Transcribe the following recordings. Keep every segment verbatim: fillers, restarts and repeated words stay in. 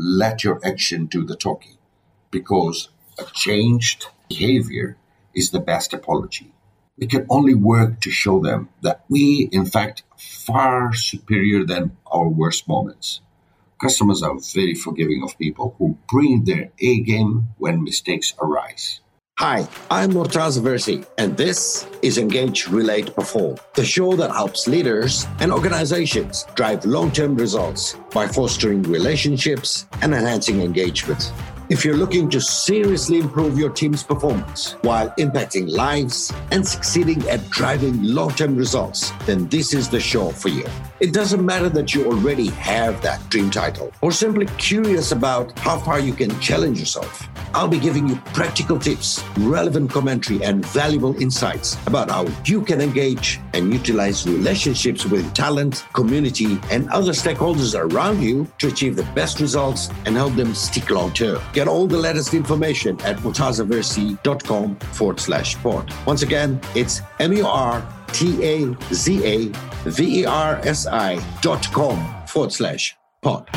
let your action do the talking, because a changed behavior is the best apology. We can only work to show them that we, in fact, far superior than our worst moments. Customers are very forgiving of people who bring their A-game when mistakes arise. Hi, I'm Murtaza Versi, and this is Engage, Relate, Perform, the show that helps leaders and organizations drive long-term results by fostering relationships and enhancing engagement. If you're looking to seriously improve your team's performance while impacting lives and succeeding at driving long-term results, then this is the show for you. It doesn't matter that you already have that dream title or simply curious about how far you can challenge yourself. I'll be giving you practical tips, relevant commentary, and valuable insights about how you can engage and utilize relationships with talent, community, and other stakeholders around you to achieve the best results and help them stick long-term. Get all the latest information at murtazaversi.com forward slash pod. Once again, it's M-U-R-T-A-Z-A-V-E-R-S-I dot com forward slash pod.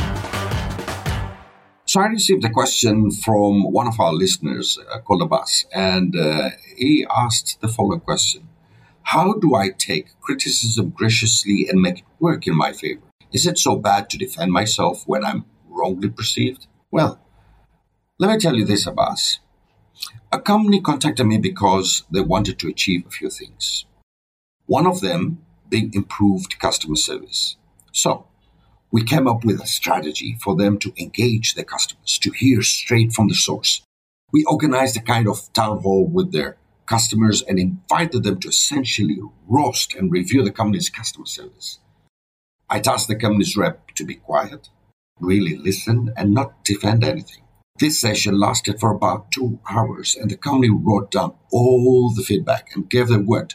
So I received a question from one of our listeners uh, called Abbas, and uh, he asked the following question. How do I take criticism graciously and make it work in my favor? Is it so bad to defend myself when I'm wrongly perceived? Well, let me tell you this, Abbas. A company contacted me because they wanted to achieve a few things. One of them being improved customer service. So we came up with a strategy for them to engage their customers, to hear straight from the source. We organized a kind of town hall with their customers and invited them to essentially roast and review the company's customer service. I tasked the company's rep to be quiet, really listen, and not defend anything. This session lasted for about two hours, and the company wrote down all the feedback and gave the word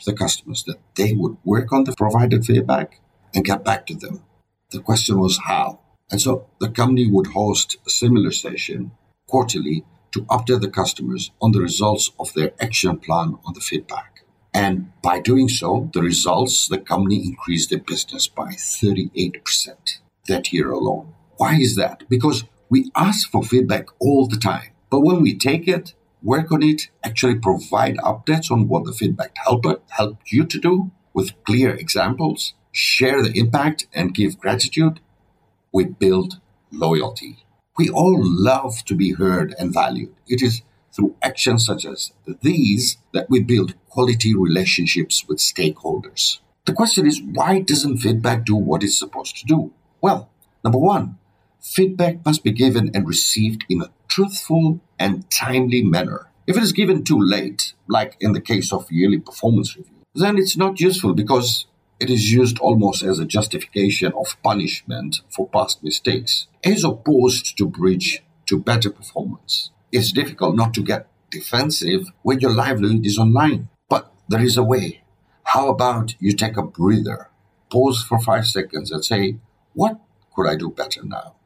to the customers that they would work on the provided feedback and get back to them. The question was how. And so the company would host a similar session quarterly to update the customers on the results of their action plan on the feedback. And by doing so, the results, the company increased their business by thirty-eight percent that year alone. Why is that? Because we ask for feedback all the time, but when we take it, work on it, actually provide updates on what the feedback helped helped you to do with clear examples, share the impact and give gratitude, we build loyalty. We all love to be heard and valued. It is through actions such as these that we build quality relationships with stakeholders. The question is, why doesn't feedback do what it's supposed to do? Well, number one, feedback must be given and received in a truthful and timely manner. If it is given too late, like in the case of yearly performance review, then it's not useful because it is used almost as a justification of punishment for past mistakes, as opposed to bridge to better performance. It's difficult not to get defensive when your livelihood is online. But there is a way. How about you take a breather, pause for five seconds and say, what could I do better now?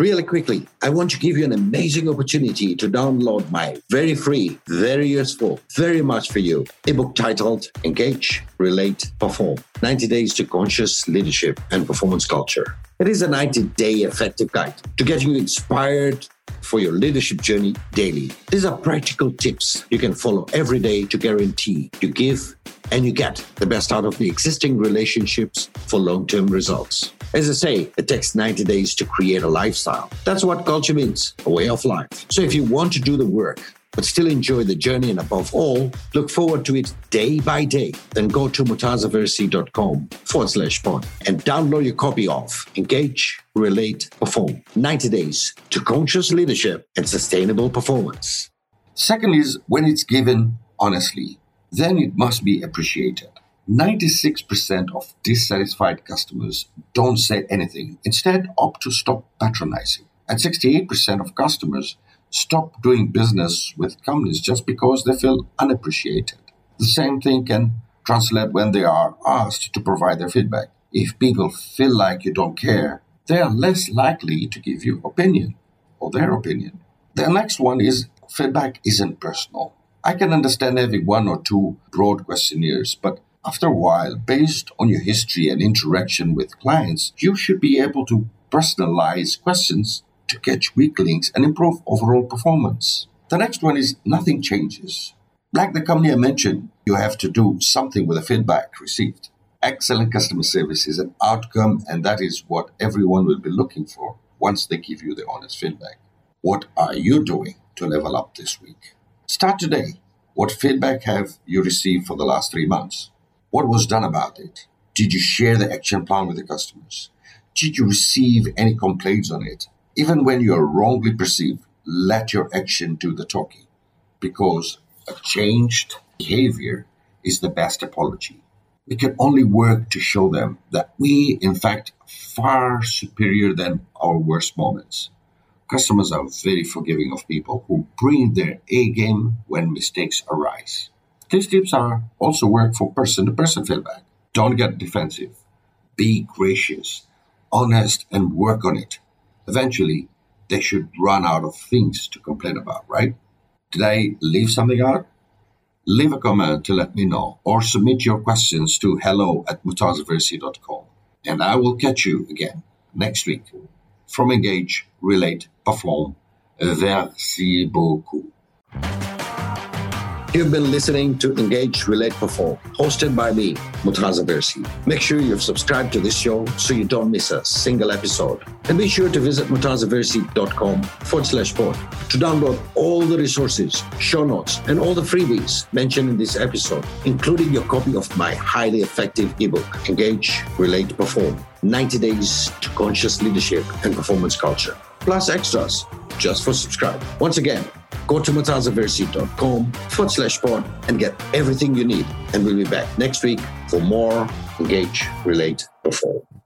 Really quickly, I want to give you an amazing opportunity to download my very free, very useful, very much for you ebook titled Engage, Relate, Perform, ninety days to Conscious Leadership and Performance Culture. It is a ninety-day effective guide to get you inspired for your leadership journey daily. These are practical tips you can follow every day to guarantee you give and you get the best out of the existing relationships for long-term results. As I say, it takes ninety days to create a lifestyle. That's what culture means, a way of life. So if you want to do the work, but still enjoy the journey and above all, look forward to it day by day, then go to murtazaversi.com forward slash pod and download your copy of Engage, Relate, Perform, ninety days to Conscious Leadership and Sustainable Performance. Second is when it's given honestly, then it must be appreciated. ninety-six percent of dissatisfied customers don't say anything, instead opt to stop patronizing. And sixty-eight percent of customers stop doing business with companies just because they feel unappreciated. The same thing can translate when they are asked to provide their feedback. If people feel like you don't care, they are less likely to give you opinion or their opinion. The next one is feedback isn't personal. I can understand having one or two broad questionnaires, but after a while, based on your history and interaction with clients, you should be able to personalize questions to catch weak links and improve overall performance. The next one is nothing changes. Like the company I mentioned, you have to do something with the feedback received. Excellent customer service is an outcome, and that is what everyone will be looking for once they give you the honest feedback. What are you doing to level up this week? Start today. What feedback have you received for the last three months? What was done about it? Did you share the action plan with the customers? Did you receive any complaints on it? Even when you are wrongly perceived, let your action do the talking, because a changed behavior is the best apology. We can only work to show them that we, in fact, are far superior than our worst moments. Customers are very forgiving of people who bring their A-game when mistakes arise. These tips are also work for person-to-person feedback. Don't get defensive. Be gracious, honest, and work on it. Eventually, they should run out of things to complain about, right? Did I leave something out? Leave a comment to let me know, or submit your questions to hello at murtaza versi dot com. And I will catch you again next week. From Engage, Relate, Perform. Merci beaucoup. You've been listening to Engage, Relate, Perform, hosted by me, Murtaza Versi. Make sure you've subscribed to this show so you don't miss a single episode. And be sure to visit murtaza versi dot com forward slash pod to download all the resources, show notes, and all the freebies mentioned in this episode, including your copy of my highly effective ebook, Engage, Relate, Perform, ninety days to Conscious Leadership and Performance Culture, plus extras just for subscribe. Once again, go to murtaza versi dot com forward slash pod and get everything you need. And we'll be back next week for more Engage, Relate, Perform.